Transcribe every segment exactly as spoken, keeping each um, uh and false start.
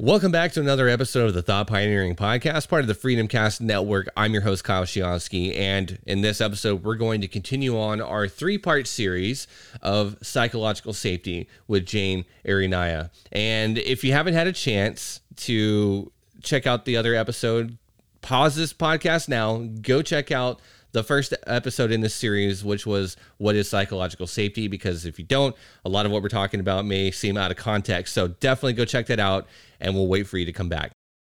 Welcome back to another episode of the Thought Pioneering Podcast, part of the FreedomCast Network. I'm your host, Kyle Shiansky, and in this episode, we're going to continue on our three-part series of psychological safety with Jane Yrenaya. And if you haven't had a chance to check out the other episode, pause this podcast now, go check out the first episode in this series, which was what is psychological safety, because if you don't, a lot of what we're talking about may seem out of context. So definitely go check that out, and we'll wait for you to come back.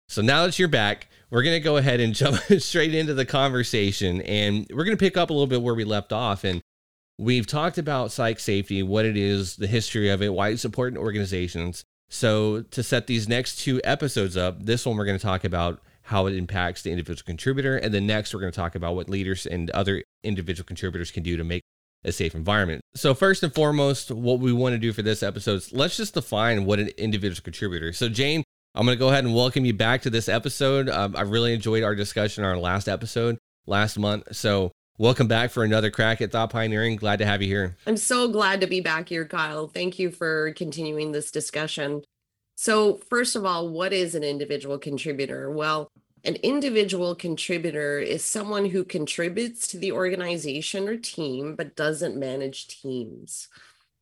So now that you're back, we're going to go ahead and jump straight into the conversation, and we're going to pick up a little bit where we left off. And we've talked about psych safety, what it is, the history of it, why it's important to organizations. So to set these next two episodes up, this one we're going to talk about how it impacts the individual contributor. And then next, we're going to talk about what leaders and other individual contributors can do to make a safe environment. So first and foremost, what we want to do for this episode is let's just define what an individual contributor is. So Jane, I'm going to go ahead and welcome you back to this episode. Um, I really enjoyed our discussion, our last episode last month. So welcome back for another crack at Thought Pioneering. Glad to have you here. I'm so glad to be back here, Kyle. Thank you for continuing this discussion. So first of all, what is an individual contributor? Well, an individual contributor is someone who contributes to the organization or team, but doesn't manage teams.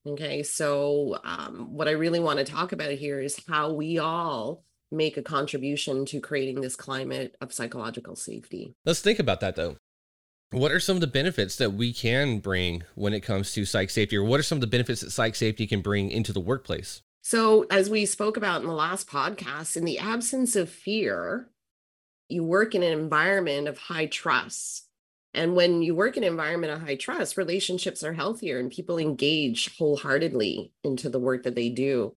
Okay, so um, what I really want to talk about here is how we all make a contribution to creating this climate of psychological safety. Let's think about that, though. What are some of the benefits that we can bring when it comes to psych safety, or what are some of the benefits that psych safety can bring into the workplace? So as we spoke about in the last podcast, in the absence of fear, you work in an environment of high trust. And when you work in an environment of high trust, relationships are healthier and people engage wholeheartedly into the work that they do.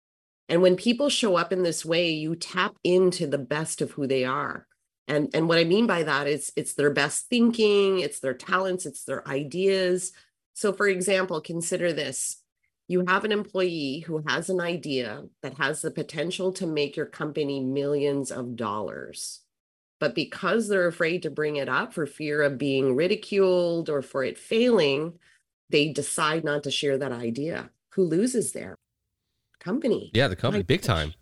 And when people show up in this way, you tap into the best of who they are. And, and what I mean by that is it's their best thinking, it's their talents, it's their ideas. So for example, consider this. You have an employee who has an idea that has the potential to make your company millions of dollars, but because they're afraid to bring it up for fear of being ridiculed or for it failing, they decide not to share that idea. Who loses their company? Yeah, the company, big time.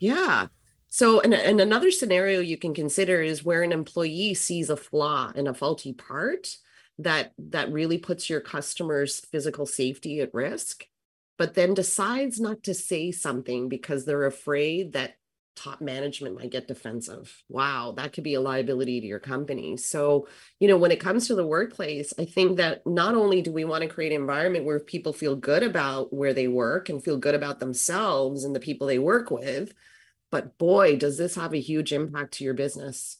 Yeah. So, and, and another scenario you can consider is where an employee sees a flaw and a faulty part that that really puts your customer's physical safety at risk, but then decides not to say something because they're afraid that top management might get defensive. Wow, that could be a liability to your company. So, you know, when it comes to the workplace, I think that not only do we want to create an environment where people feel good about where they work and feel good about themselves and the people they work with, but boy, does this have a huge impact to your business.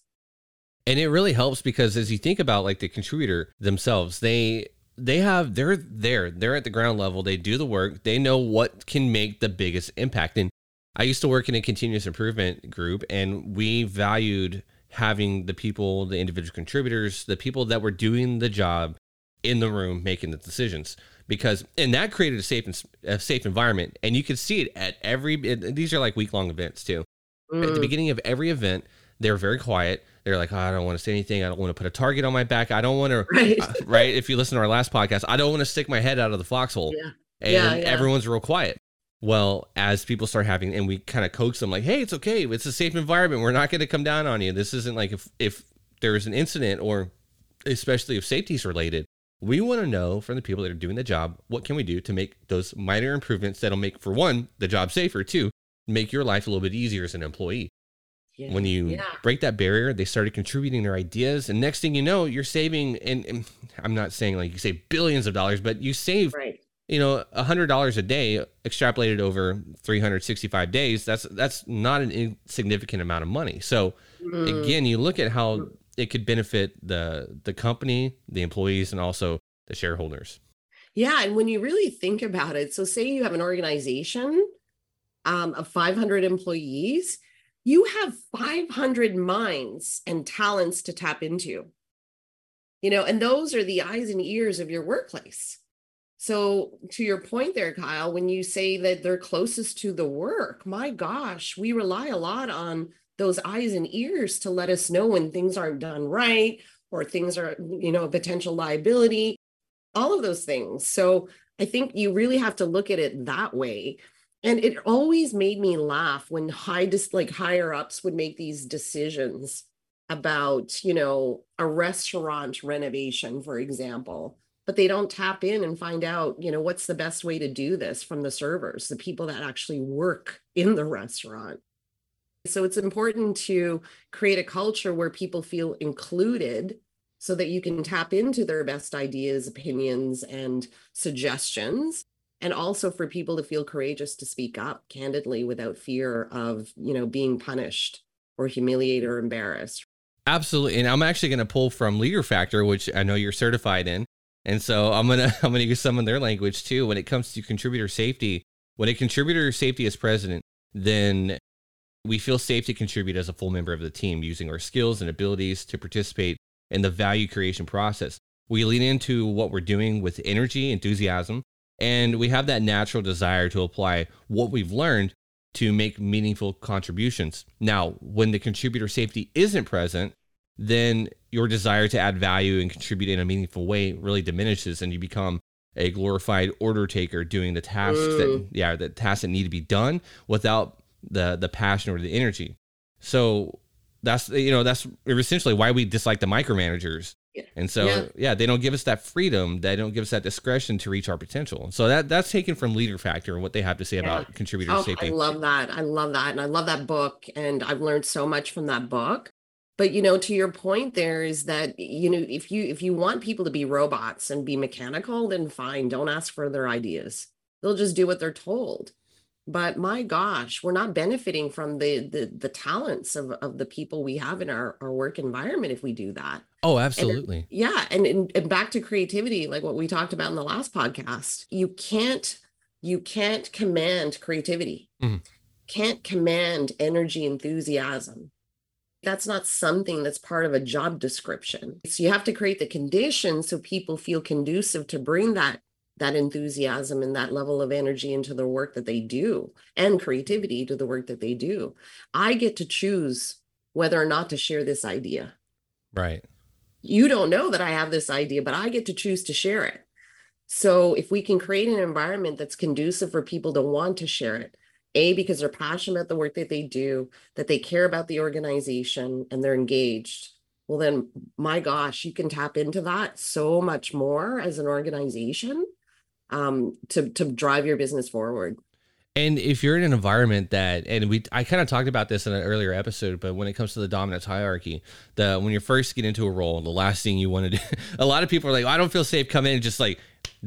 And it really helps because as you think about like the contributor themselves, they They have, they're there, they're at the ground level. They do the work. They know what can make the biggest impact. And I used to work in a continuous improvement group, and we valued having the people, the individual contributors, the people that were doing the job in the room, making the decisions, because, and that created a safe and a safe environment. And you could see it at every, it, these are like week long events too. Mm. At the beginning of every event, they're very quiet. They're like, oh, I don't want to say anything. I don't want to put a target on my back. I don't want to, right? Uh, right? If you listen to our last podcast, I don't want to stick my head out of the foxhole. Yeah. And yeah, yeah. Everyone's real quiet. Well, as people start having, and we kind of coax them like, hey, it's okay. It's a safe environment. We're not going to come down on you. This isn't like if, if there is an incident, or especially if safety is related, we want to know from the people that are doing the job, what can we do to make those minor improvements that'll make, for one, the job safer, two, make your life a little bit easier as an employee. Yeah. When you yeah. break that barrier, they started contributing their ideas. And next thing you know, you're saving, and, and I'm not saying like you save billions of dollars, but you save, right. you know, one hundred dollars a day extrapolated over three hundred sixty-five days. That's that's not an insignificant amount of money. So mm. again, you look at how it could benefit the the company, the employees, and also the shareholders. Yeah. And when you really think about it, so say you have an organization um, of five hundred employees. You have five hundred minds and talents to tap into, you know, and those are the eyes and ears of your workplace. So to your point there, Kyle, when you say that they're closest to the work, my gosh, we rely a lot on those eyes and ears to let us know when things aren't done right, or things are, you know, a potential liability, all of those things. So I think you really have to look at it that way. And it always made me laugh when high, like higher ups would make these decisions about, you know, a restaurant renovation, for example, but they don't tap in and find out, you know, what's the best way to do this from the servers, the people that actually work in the restaurant. So it's important to create a culture where people feel included so that you can tap into their best ideas, opinions, and suggestions. And also for people to feel courageous to speak up candidly without fear of, you know, being punished or humiliated or embarrassed. Absolutely. And I'm actually going to pull from Leader Factor, which I know you're certified in. And so I'm going to I'm going to use some of their language, too, when it comes to contributor safety. When a contributor safety is present, then we feel safe to contribute as a full member of the team using our skills and abilities to participate in the value creation process. We lean into what we're doing with energy, enthusiasm. And we have that natural desire to apply what we've learned to make meaningful contributions. Now, when the contributor safety isn't present, then your desire to add value and contribute in a meaningful way really diminishes, and you become a glorified order taker doing the tasks Whoa. that yeah, the tasks that need to be done without the the passion or the energy. So that's you know, that's essentially why we dislike the micromanagers. And so, yeah. yeah, they don't give us that freedom. They don't give us that discretion to reach our potential. So that that's taken from Leader Factor and what they have to say yeah. about contributor oh, safety. I love that. I love that. And I love that book. And I've learned so much from that book. But, you know, to your point there is that, you know, if you if you want people to be robots and be mechanical, then fine. Don't ask for their ideas. They'll just do what they're told. But my gosh, we're not benefiting from the the, the talents of, of the people we have in our, our work environment if we do that. Oh, absolutely. And, yeah. And, and, and back to creativity, like what we talked about in the last podcast, you can't you can't command creativity, mm-hmm. can't command energy, enthusiasm. That's not something that's part of a job description. So you have to create the conditions so people feel conducive to bring that that enthusiasm and that level of energy into the work that they do and creativity to the work that they do. I get to choose whether or not to share this idea. Right. You don't know that I have this idea, but I get to choose to share it. So if we can create an environment that's conducive for people to want to share it, A, because they're passionate about the work that they do, that they care about the organization and they're engaged, well, then, my gosh, you can tap into that so much more as an organization. Um, to to drive your business forward. And if you're in an environment that, and we, I kind of talked about this in an earlier episode, but when it comes to the dominance hierarchy, the when you first get into a role, the last thing you want to do, a lot of people are like, I don't feel safe. Come in and just like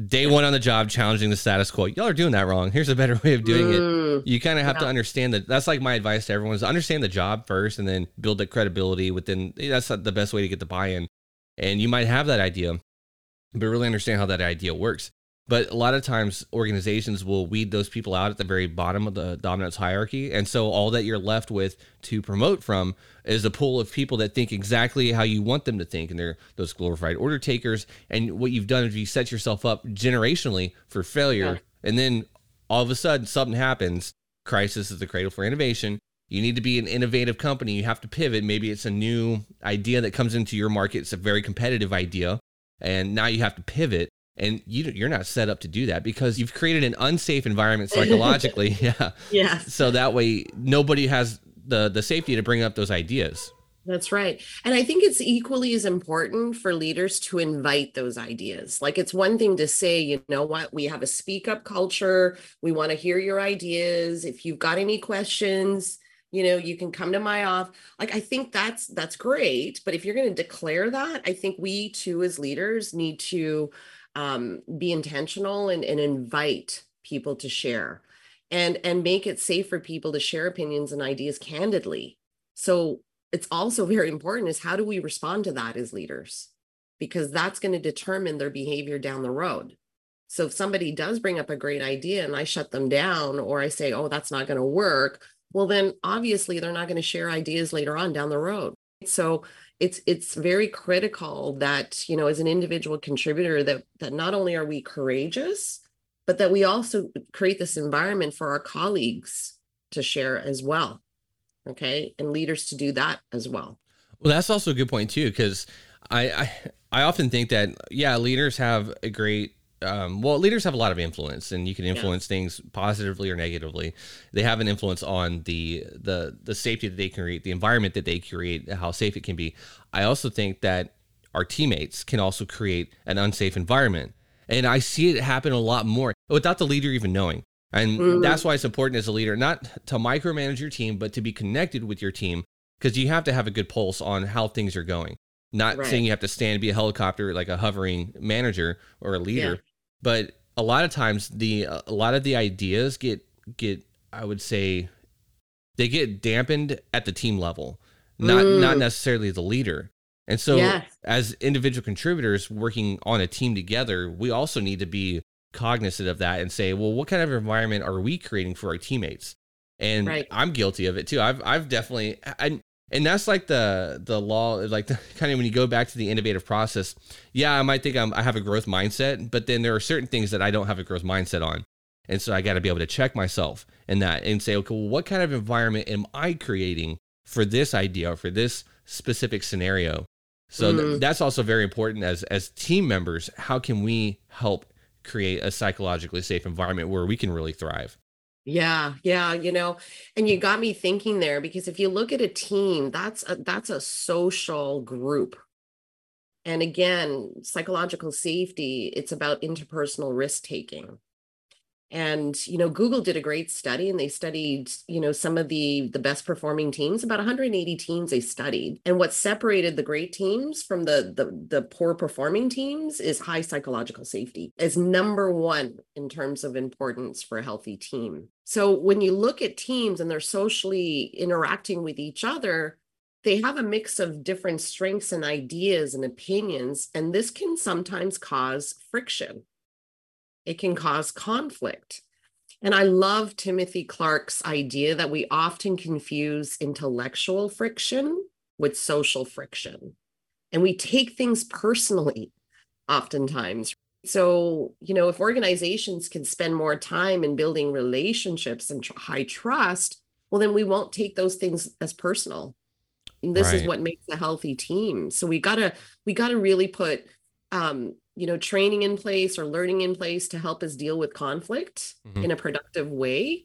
day one on the job, challenging the status quo. Y'all are doing that wrong. Here's a better way of doing mm, it. You kind of have yeah. to understand that. That's like my advice to everyone is understand the job first and then build the credibility within. That's the best way to get the buy-in. And you might have that idea, but really understand how that idea works. But a lot of times organizations will weed those people out at the very bottom of the dominance hierarchy. And so all that you're left with to promote from is a pool of people that think exactly how you want them to think. And they're those glorified order takers. And what you've done is you set yourself up generationally for failure. Yeah. And then all of a sudden something happens. Crisis is the cradle for innovation. You need to be an innovative company. You have to pivot. Maybe it's a new idea that comes into your market. It's a very competitive idea. And now you have to pivot. And you, you're not set up to do that because you've created an unsafe environment psychologically. yeah. Yeah. So that way, nobody has the, the safety to bring up those ideas. That's right. And I think it's equally as important for leaders to invite those ideas. Like it's one thing to say, you know what, we have a speak up culture. We want to hear your ideas. If you've got any questions, you know, you can come to my office. Like, I think that's, that's great. But if you're going to declare that, I think we too, as leaders need to Um, be intentional and, and invite people to share and, and make it safe for people to share opinions and ideas candidly. So it's also very important is how do we respond to that as leaders? Because that's going to determine their behavior down the road. So if somebody does bring up a great idea and I shut them down or I say, oh, that's not going to work. Well, then obviously they're not going to share ideas later on down the road. So it's it's very critical that, you know, as an individual contributor, that that not only are we courageous, but that we also create this environment for our colleagues to share as well. Okay. And leaders to do that as well. Well, that's also a good point, too, because I, I I often think that, yeah, leaders have a great um, well, leaders have a lot of influence, and you can influence yeah. things positively or negatively. They have an influence on the, the, the safety that they create, the environment that they create, how safe it can be. I also think that our teammates can also create an unsafe environment. And I see it happen a lot more without the leader even knowing. And mm-hmm. that's why it's important as a leader, not to micromanage your team, but to be connected with your team, because you have to have a good pulse on how things are going. Not right. saying you have to stand and be a helicopter, like a hovering manager or a leader, yeah. but a lot of times the a lot of the ideas get get I would say they get dampened at the team level, not mm. not necessarily the leader. And so yes. as individual contributors working on a team together, we also need to be cognizant of that and say, well, what kind of environment are we creating for our teammates? And right. I'm guilty of it too. I've I've definitely I, and that's like the the law, like the, kind of when you go back to the innovative process. Yeah, I might think I'm, I have a growth mindset, but then there are certain things that I don't have a growth mindset on, and so I got to be able to check myself in that and say, okay, well, what kind of environment am I creating for this idea, for this specific scenario? So mm-hmm. th- that's also very important as as team members. How can we help create a psychologically safe environment where we can really thrive? Yeah. Yeah. You know, and you got me thinking there, because if you look at a team, that's a, that's a social group. And again, psychological safety, it's about interpersonal risk taking. And, you know, Google did a great study, and they studied, you know, some of the, the best performing teams, about one hundred eighty teams they studied. And what separated the great teams from the, the, the poor performing teams is high psychological safety as number one in terms of importance for a healthy team. So when you look at teams and they're socially interacting with each other, they have a mix of different strengths and ideas and opinions, and this can sometimes cause friction. It can cause conflict. And I love Timothy Clark's idea that we often confuse intellectual friction with social friction. And we take things personally oftentimes. So, you know, if organizations can spend more time in building relationships and tr- high trust, well, then we won't take those things as personal. And this right. is what makes a healthy team. So we gotta, we gotta really put, um, you know, training in place or learning in place to help us deal with conflict mm-hmm. in a productive way,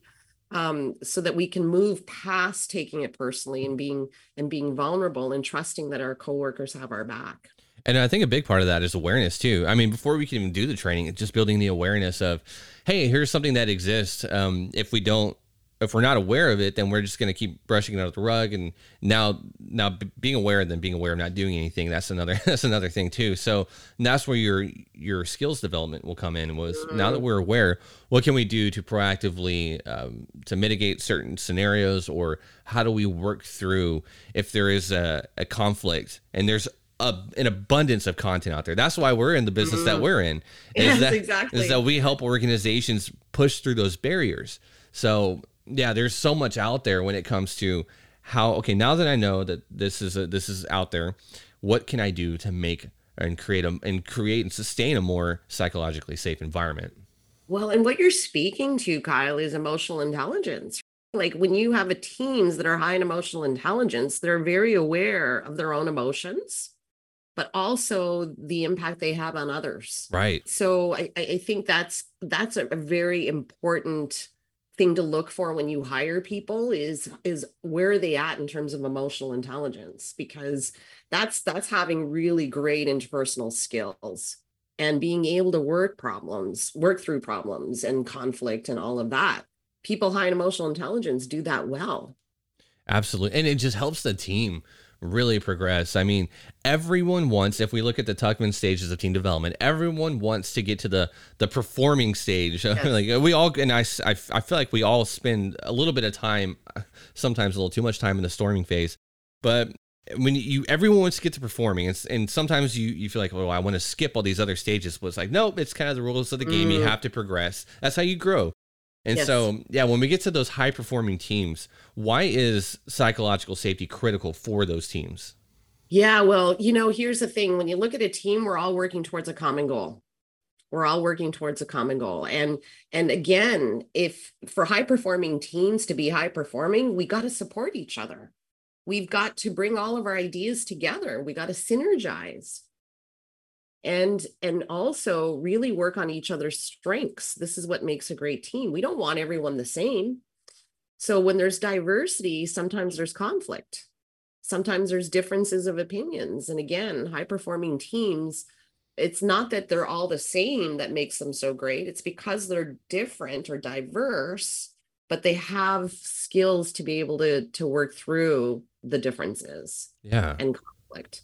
um, so that we can move past taking it personally and being and being vulnerable and trusting that our coworkers have our back. And I think a big part of that is awareness too. I mean, before we can even do the training, it's just building the awareness of, hey, here's something that exists. Um, if we don't, if we're not aware of it, then we're just going to keep brushing it under the rug. And now, now b- being aware and then being aware of not doing anything, that's another, that's another thing too. So that's where your, your skills development will come in, was now that we're aware, what can we do to proactively, um, to mitigate certain scenarios, or how do we work through if there is a, a conflict? And there's a, an abundance of content out there. That's why we're in the business mm-hmm. that we're in, is, yes, that, exactly. is that we help organizations push through those barriers. So yeah, there's so much out there when it comes to how, okay, now that I know that this is a, this is out there, what can I do to make and create a, and create and sustain a more psychologically safe environment? Well, and what you're speaking to, Kyle, is emotional intelligence. Like when you have a teams that are high in emotional intelligence, they're very aware of their own emotions, but also the impact they have on others. Right. So I, I think that's, that's a very important thing to look for when you hire people, is is where are they at in terms of emotional intelligence, because that's that's having really great interpersonal skills and being able to work problems work through problems and conflict and all of that. People high in emotional intelligence do that well. Absolutely. And it just helps the team really progress. I mean, everyone wants, if we look at the Tuckman stages of team development, everyone wants to get to the the performing stage. Yes. Like we all, and I, I, I feel like we all spend a little bit of time, sometimes a little too much time in the storming phase. But when you, everyone wants to get to performing, and, and sometimes you, you feel like, oh, I want to skip all these other stages. But it's like, nope, it's kind of the rules of the game. Mm. You have to progress. That's how you grow. And yes. so, yeah, when we get to those high performing teams, why is psychological safety critical for those teams? Yeah, well, you know, here's the thing. When you look at a team, we're all working towards a common goal. We're all working towards a common goal. And, and again, if for high performing teams to be high performing, we got to support each other. We've got to bring all of our ideas together. We got to synergize. and and also really work on each other's strengths. This is what makes a great team. We don't want everyone the same. So when there's diversity, sometimes there's conflict. Sometimes there's differences of opinions. And again, high-performing teams, it's not that they're all the same that makes them so great. It's because they're different or diverse, but they have skills to be able to, to work through the differences yeah. and conflict.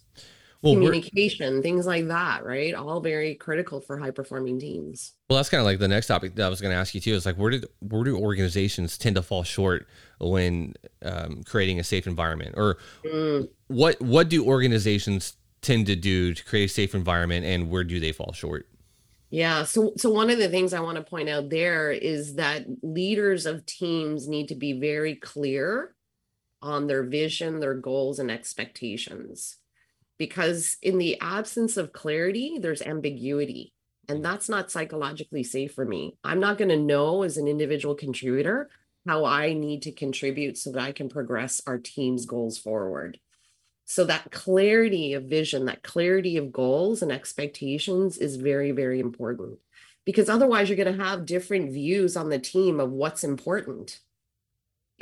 Well, communication, things like that, right? All very critical for high-performing teams. Well, that's kind of like the next topic that I was going to ask you too. Is like, where did where do organizations tend to fall short when um, creating a safe environment, or mm. what what do organizations tend to do to create a safe environment, and where do they fall short? Yeah, so so one of the things I want to point out there is that leaders of teams need to be very clear on their vision, their goals, and expectations. Because in the absence of clarity, there's ambiguity. And that's not psychologically safe for me. I'm not going to know as an individual contributor how I need to contribute so that I can progress our team's goals forward. So that clarity of vision, that clarity of goals and expectations is very, very important. Because otherwise you're going to have different views on the team of what's important.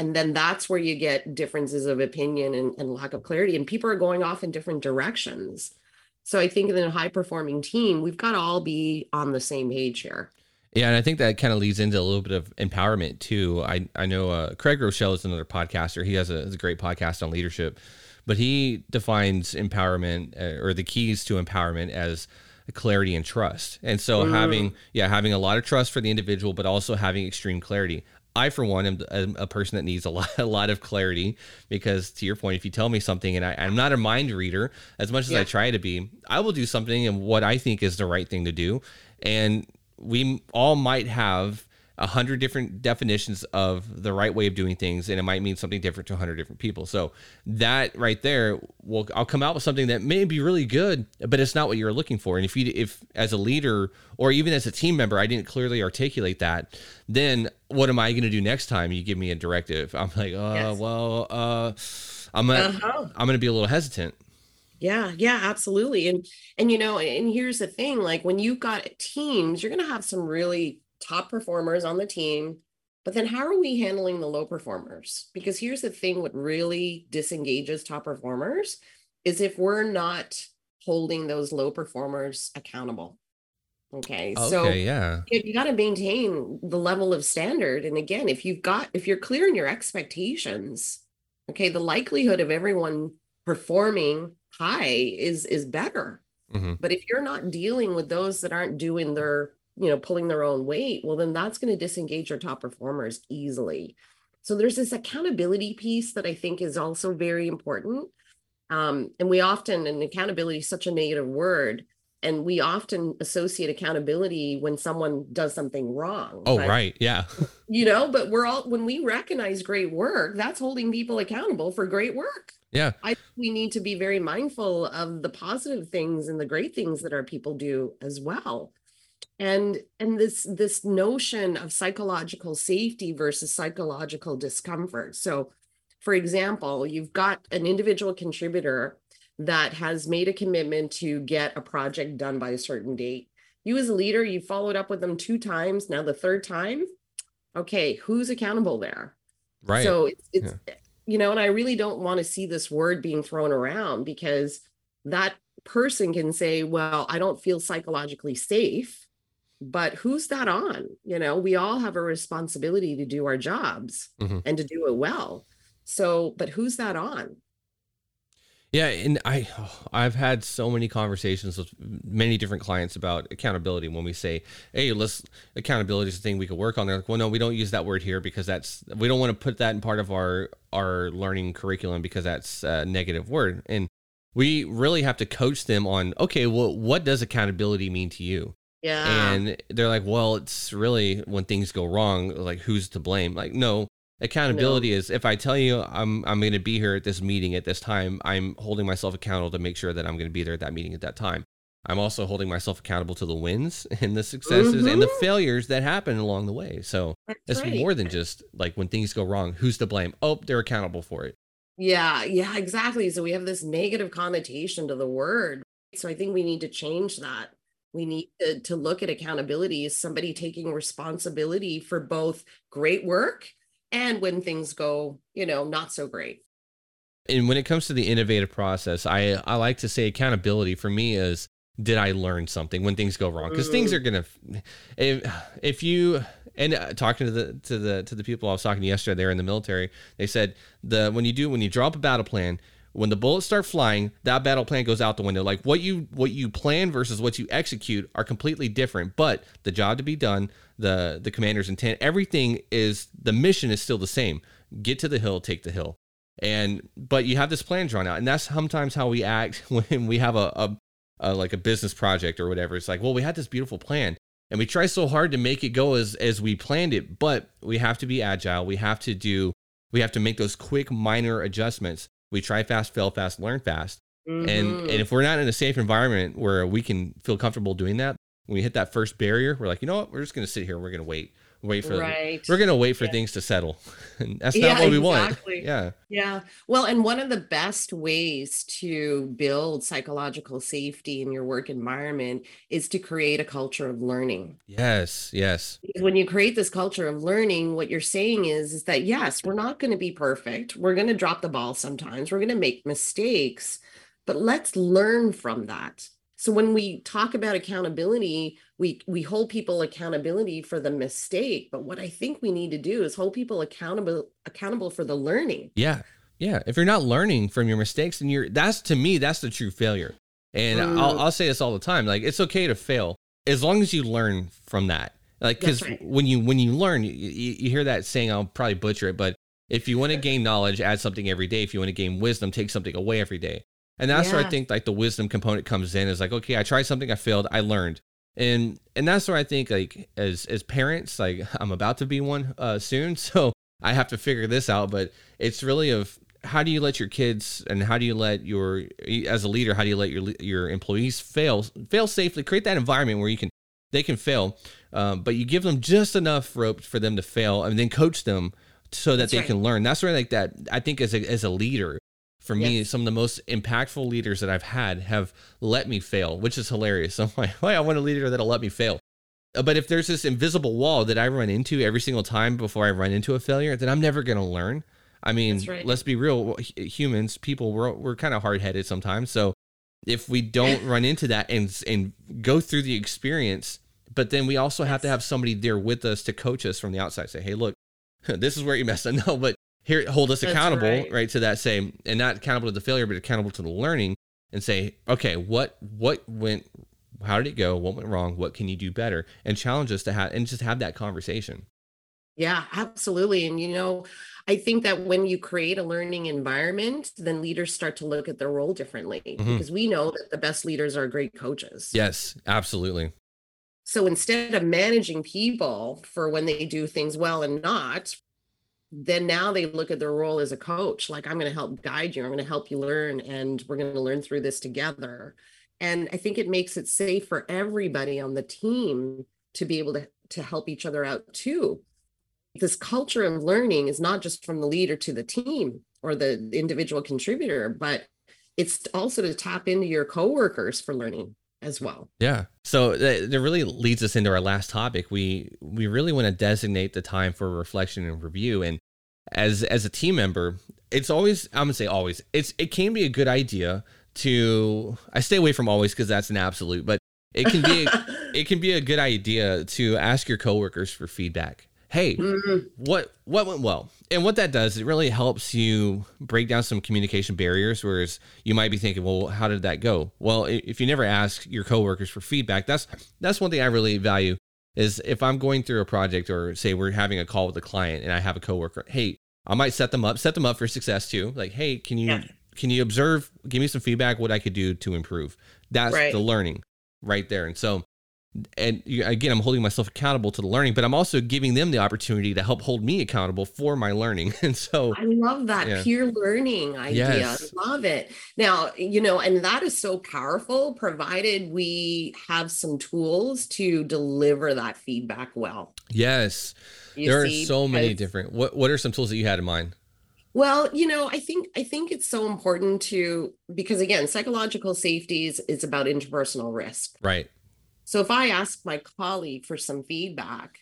And then that's where you get differences of opinion and, and lack of clarity. And people are going off in different directions. So I think in a high-performing team, we've got to all be on the same page here. Yeah, and I think that kind of leads into a little bit of empowerment, too. I, I know uh, Craig Groeschel is another podcaster. He has a, has a great podcast on leadership. But he defines empowerment uh, or the keys to empowerment as clarity and trust. And so mm. having, yeah, having a lot of trust for the individual, but also having extreme clarity. I, for one, am a person that needs a lot, a lot of clarity because, to your point, if you tell me something and I, I'm not a mind reader as much as yeah. I try to be, I will do something and what I think is the right thing to do. And we all might have a hundred different definitions of the right way of doing things, and it might mean something different to a hundred different people. So that right there, will I'll come out with something that may be really good, but it's not what you're looking for. And if you, if as a leader or even as a team member, I didn't clearly articulate that, then what am I going to do next time? You give me a directive. I'm like, oh yes. well, uh, I'm gonna, uh-huh. I'm going to be a little hesitant. Yeah, yeah, absolutely. And and you know, and here's the thing: like when you've got teams, you're going to have some really top performers on the team, but then how are we handling the low performers? Because here's the thing, what really disengages top performers is if we're not holding those low performers accountable. Okay, okay so yeah, you, you got to maintain the level of standard. And again, if you've got, if you're clear in your expectations, okay, the likelihood of everyone performing high is, is better. Mm-hmm. But if you're not dealing with those that aren't doing their, you know, pulling their own weight, well, then that's going to disengage your top performers easily. So there's this accountability piece that I think is also very important. Um, and we often, and accountability is such a negative word, and we often associate accountability when someone does something wrong. Oh, but, right. Yeah. You know, but we're all, when we recognize great work, that's holding people accountable for great work. Yeah. I think we need to be very mindful of the positive things and the great things that our people do as well. And and this this notion of psychological safety versus psychological discomfort. So, for example, you've got an individual contributor that has made a commitment to get a project done by a certain date. You as a leader, you followed up with them two times. Now the third time, okay, who's accountable there? Right. So it's, it's yeah. you know, and I really don't want to see this word being thrown around because that person can say, well, I don't feel psychologically safe. But who's that on? You know, we all have a responsibility to do our jobs mm-hmm. and to do it well. So, but who's that on? Yeah. And I, oh, I've had so many conversations with many different clients about accountability. When we say, hey, let's accountability is a thing we could work on. They're like, well, no, we don't use that word here because that's, we don't want to put that in part of our, our learning curriculum because that's a negative word. And we really have to coach them on, okay, well, what does accountability mean to you? Yeah. And they're like, well, it's really when things go wrong, like who's to blame? Like, no, accountability no. is if I tell you I'm I'm going to be here at this meeting at this time, I'm holding myself accountable to make sure that I'm going to be there at that meeting at that time. I'm also holding myself accountable to the wins and the successes mm-hmm. and the failures that happen along the way. So That's it's right. more than just like when things go wrong, who's to blame? Oh, they're accountable for it. Yeah, yeah, exactly. So we have this negative connotation to the word. So I think we need to change that. We need to, to look at accountability as somebody taking responsibility for both great work and when things go, you know, not so great. And when it comes to the innovative process, I, I like to say accountability for me is, did I learn something when things go wrong? Because things are going to, if, if you, and talking to the, to the, to the people I was talking to yesterday, they were in the military. They said the, when you do, when you draw up a battle plan, when the bullets start flying, that battle plan goes out the window. Like what you what you plan versus what you execute are completely different. But the job to be done, the the commander's intent, everything is, the mission is still the same. Get to the hill, take the hill. And but you have this plan drawn out, and that's sometimes how we act when we have a, a, a like a business project or whatever. It's like, well, we had this beautiful plan, and we try so hard to make it go as as we planned it. But we have to be agile. We have to do. We have to make those quick minor adjustments. We try fast, fail fast, learn fast. Mm-hmm. And and if we're not in a safe environment where we can feel comfortable doing that, when we hit that first barrier, we're like, you know what? We're just going to sit here. We're going to wait, wait for, right. we're going to wait for yeah. things to settle. And that's yeah, not what we exactly. want. Yeah. Yeah. Well, and one of the best ways to build psychological safety in your work environment is to create a culture of learning. Yes. Yes. Because when you create this culture of learning, what you're saying is, is that, yes, we're not going to be perfect. We're going to drop the ball sometimes. We're going to make mistakes, but let's learn from that. So when we talk about accountability, we we hold people accountability for the mistake. But what I think we need to do is hold people accountable accountable for the learning. Yeah. Yeah. If you're not learning from your mistakes, then you're that's to me, that's the true failure. And mm. I'll, I'll say this all the time. Like, it's okay to fail as long as you learn from that. Like, because right. when you when you learn, you, you hear that saying, I'll probably butcher it. But if you want to gain knowledge, add something every day. If you want to gain wisdom, take something away every day. And that's yeah. where I think like the wisdom component comes in, is like, okay, I tried something, I failed, I learned. And and that's where I think like as as parents, like I'm about to be one uh, soon, so I have to figure this out. But it's really of how do you let your kids and how do you let your, as a leader, how do you let your your employees fail, fail safely, create that environment where you can, they can fail, um, but you give them just enough rope for them to fail and then coach them so that that's they right. can learn. That's where like that, I think as a, as a leader, for me, yes. some of the most impactful leaders that I've had have let me fail, which is hilarious. I'm like, well, I want a leader that'll let me fail. But if there's this invisible wall that I run into every single time before I run into a failure, then I'm never going to learn. I mean, right. let's be real. Humans, people, we're, we're kind of hard-headed sometimes. So if we don't run into that and, and go through the experience, but then we also yes. have to have somebody there with us to coach us from the outside. Say, hey, look, this is where you messed up. No, but here, hold us accountable, right. right, to that same, and not accountable to the failure, but accountable to the learning, and say, okay, what, what went, how did it go? What went wrong? What can you do better? And challenge us to have, and just have that conversation. Yeah, absolutely. And, you know, I think that when you create a learning environment, then leaders start to look at their role differently, mm-hmm. because we know that the best leaders are great coaches. Yes, absolutely. So instead of managing people for when they do things well and not, then now they look at their role as a coach. Like, I'm going to help guide you. I'm going to help you learn. And we're going to learn through this together. And I think it makes it safe for everybody on the team to be able to, to help each other out too. This culture of learning is not just from the leader to the team or the individual contributor, but it's also to tap into your coworkers for learning as well. Yeah. So that, that really leads us into our last topic. We we really want to designate the time for reflection and review. And as as a team member, it's always, I'm gonna say always, it's it can be a good idea to, I stay away from always because that's an absolute, but it can be it can be a good idea to ask your coworkers for feedback. Hey, mm-hmm. what what went well? And what that does, it really helps you break down some communication barriers, whereas you might be thinking, well, how did that go? Well, if you never ask your coworkers for feedback, that's that's one thing I really value, is if I'm going through a project or say we're having a call with a client and I have a coworker, hey, I might set them up, set them up for success too. Like, hey, can you yeah. can you observe, give me some feedback, what I could do to improve? That's right. the learning right there. And so And again, I'm holding myself accountable to the learning, but I'm also giving them the opportunity to help hold me accountable for my learning. And so I love that yeah. peer learning idea. Yes. I love it. Now, you know, and that is so powerful, provided we have some tools to deliver that feedback well. Yes. You there see, are so many different. What What are some tools that you had in mind? Well, you know, I think I think it's so important to, because again, psychological safety is, is about interpersonal risk. Right. So if I ask my colleague for some feedback,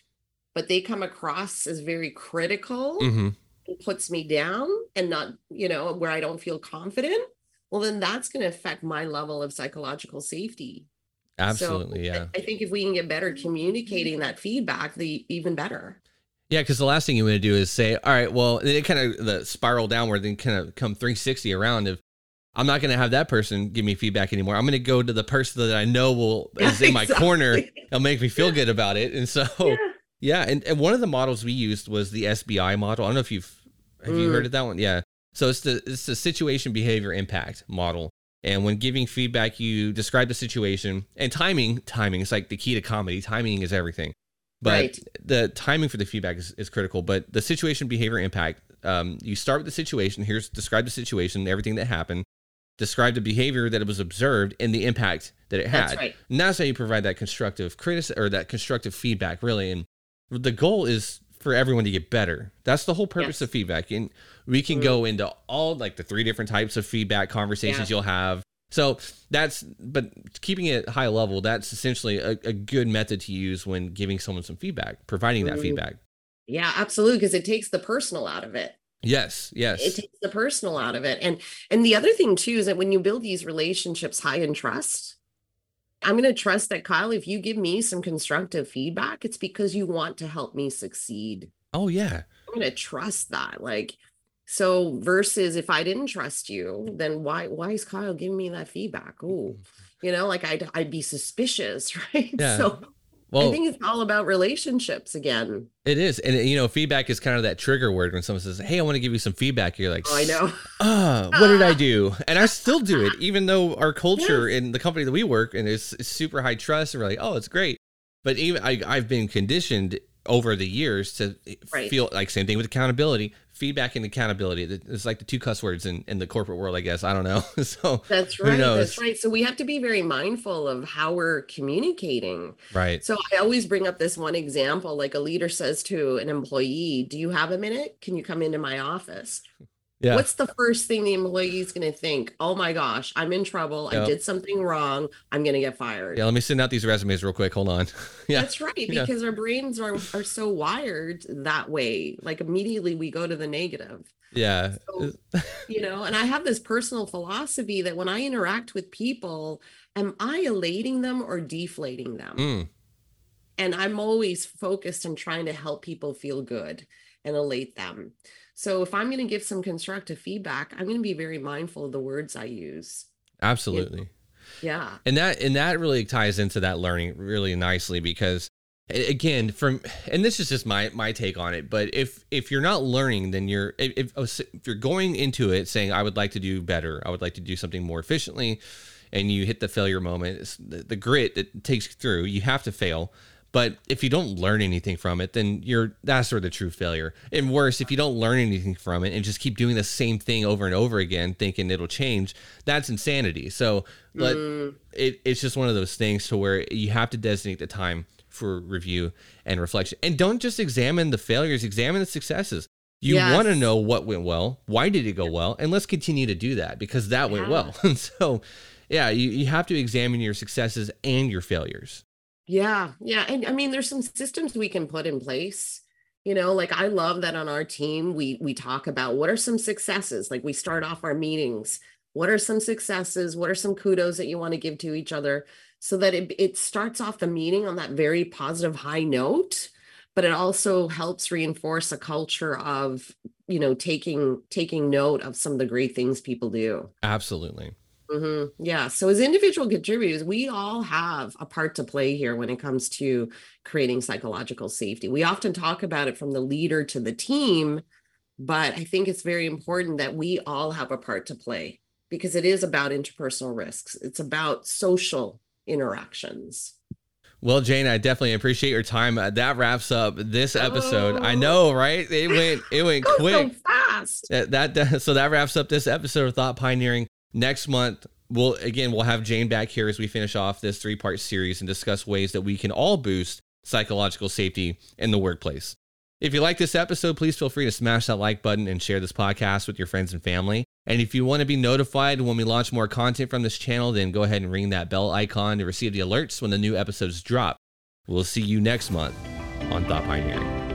but they come across as very critical, mm-hmm. it puts me down and not, you know, where I don't feel confident, well, then that's going to affect my level of psychological safety. Absolutely. So yeah. I, I think if we can get better communicating that feedback, the even better. Yeah, because the last thing you want to do is say, all right, well, then it kind of the spiral downward, then kind of come three sixty around. If I'm not going to have that person give me feedback anymore, I'm going to go to the person that I know will is in my exactly. corner. It'll make me feel good about it. And so, yeah. yeah and, and one of the models we used was the S B I model. I don't know if you've have mm. you heard of that one. Yeah. So it's the it's the situation behavior impact model. And when giving feedback, you describe the situation and timing. Timing is like the key to comedy. Timing is everything. But right. the timing for the feedback is, is critical. But the situation behavior impact, um, you start with the situation. Here's describe the situation, everything that happened. Describe the behavior that it was observed and the impact that it had. That's right. And that's how you provide that constructive criticism or that constructive feedback, really. And the goal is for everyone to get better. That's the whole purpose yes. of feedback. And we can mm. go into all like the three different types of feedback conversations yeah. you'll have. So that's, but keeping it high level, that's essentially a, a good method to use when giving someone some feedback, providing that mm. feedback. Yeah, absolutely. Because it takes the personal out of it. Yes, yes. It takes the personal out of it. And, and the other thing too, is that when you build these relationships high in trust, I'm going to trust that, Kyle, if you give me some constructive feedback, it's because you want to help me succeed. Oh yeah. I'm going to trust that. Like, so versus if I didn't trust you, then why why is Kyle giving me that feedback? Oh, you know, like I'd I'd be suspicious, right? Yeah. So well, I think it's all about relationships again. It is. And, you know, feedback is kind of that trigger word when someone says, hey, I want to give you some feedback. You're like, oh, I know. Uh, what did I do? And I still do it, even though our culture yes. in the company that we work in is super high trust. And we're like, oh, it's great. But even I, I've been conditioned over the years to right. feel like same thing with accountability, feedback and accountability. It's like the two cuss words in, in the corporate world, I guess. I don't know. So that's right. That's right. So we have to be very mindful of how we're communicating. Right. So I always bring up this one example, like a leader says to an employee, do you have a minute? Can you come into my office? Yeah. What's the first thing the employee is going to think? Oh my gosh, I'm in trouble. Yep. I did something wrong. I'm going to get fired. Yeah. Let me send out these resumes real quick. Hold on. yeah. That's right. Because yeah. our brains are, are so wired that way. Like immediately we go to the negative. Yeah. So, you know, and I have this personal philosophy that when I interact with people, am I elating them or deflating them? Mm. And I'm always focused on trying to help people feel good and elate them. So if I'm going to give some constructive feedback, I'm going to be very mindful of the words I use. Absolutely. You know? Yeah. And that, and that really ties into that learning really nicely because again, from, and this is just my, my take on it, but if, if you're not learning, then you're, if, if you're going into it saying, I would like to do better, I would like to do something more efficiently. And you hit the failure moment, it's the, the grit that takes you through, you have to fail. But if you don't learn anything from it, then you're that's sort of the true failure. And worse, if you don't learn anything from it and just keep doing the same thing over and over again, thinking it'll change, that's insanity. So let, mm. it, it's just one of those things to where you have to designate the time for review and reflection. And don't just examine the failures, examine the successes. You yes. want to know what went well, why did it go well, and let's continue to do that because that yeah. went well. And so, yeah, you, you have to examine your successes and your failures. Yeah. Yeah. And I mean, there's some systems we can put in place, you know, like I love that on our team, we, we talk about what are some successes? Like we start off our meetings. What are some successes? What are some kudos that you want to give to each other so that it, it starts off the meeting on that very positive high note, but it also helps reinforce a culture of, you know, taking, taking note of some of the great things people do. Absolutely. Mm-hmm. Yeah. So as individual contributors, we all have a part to play here when it comes to creating psychological safety. We often talk about it from the leader to the team, but I think it's very important that we all have a part to play because it is about interpersonal risks. It's about social interactions. Well, Jane, I definitely appreciate your time. Uh, that wraps up this episode. Oh. I know, right? It went, it went it quick. So fast. That, that, that, so that wraps up this episode of Thought Pioneering. Next month, we'll again, we'll have Jane back here as we finish off this three-part series and discuss ways that we can all boost psychological safety in the workplace. If you like this episode, please feel free to smash that like button and share this podcast with your friends and family. And if you want to be notified when we launch more content from this channel, then go ahead and ring that bell icon to receive the alerts when the new episodes drop. We'll see you next month on Thought Pioneering.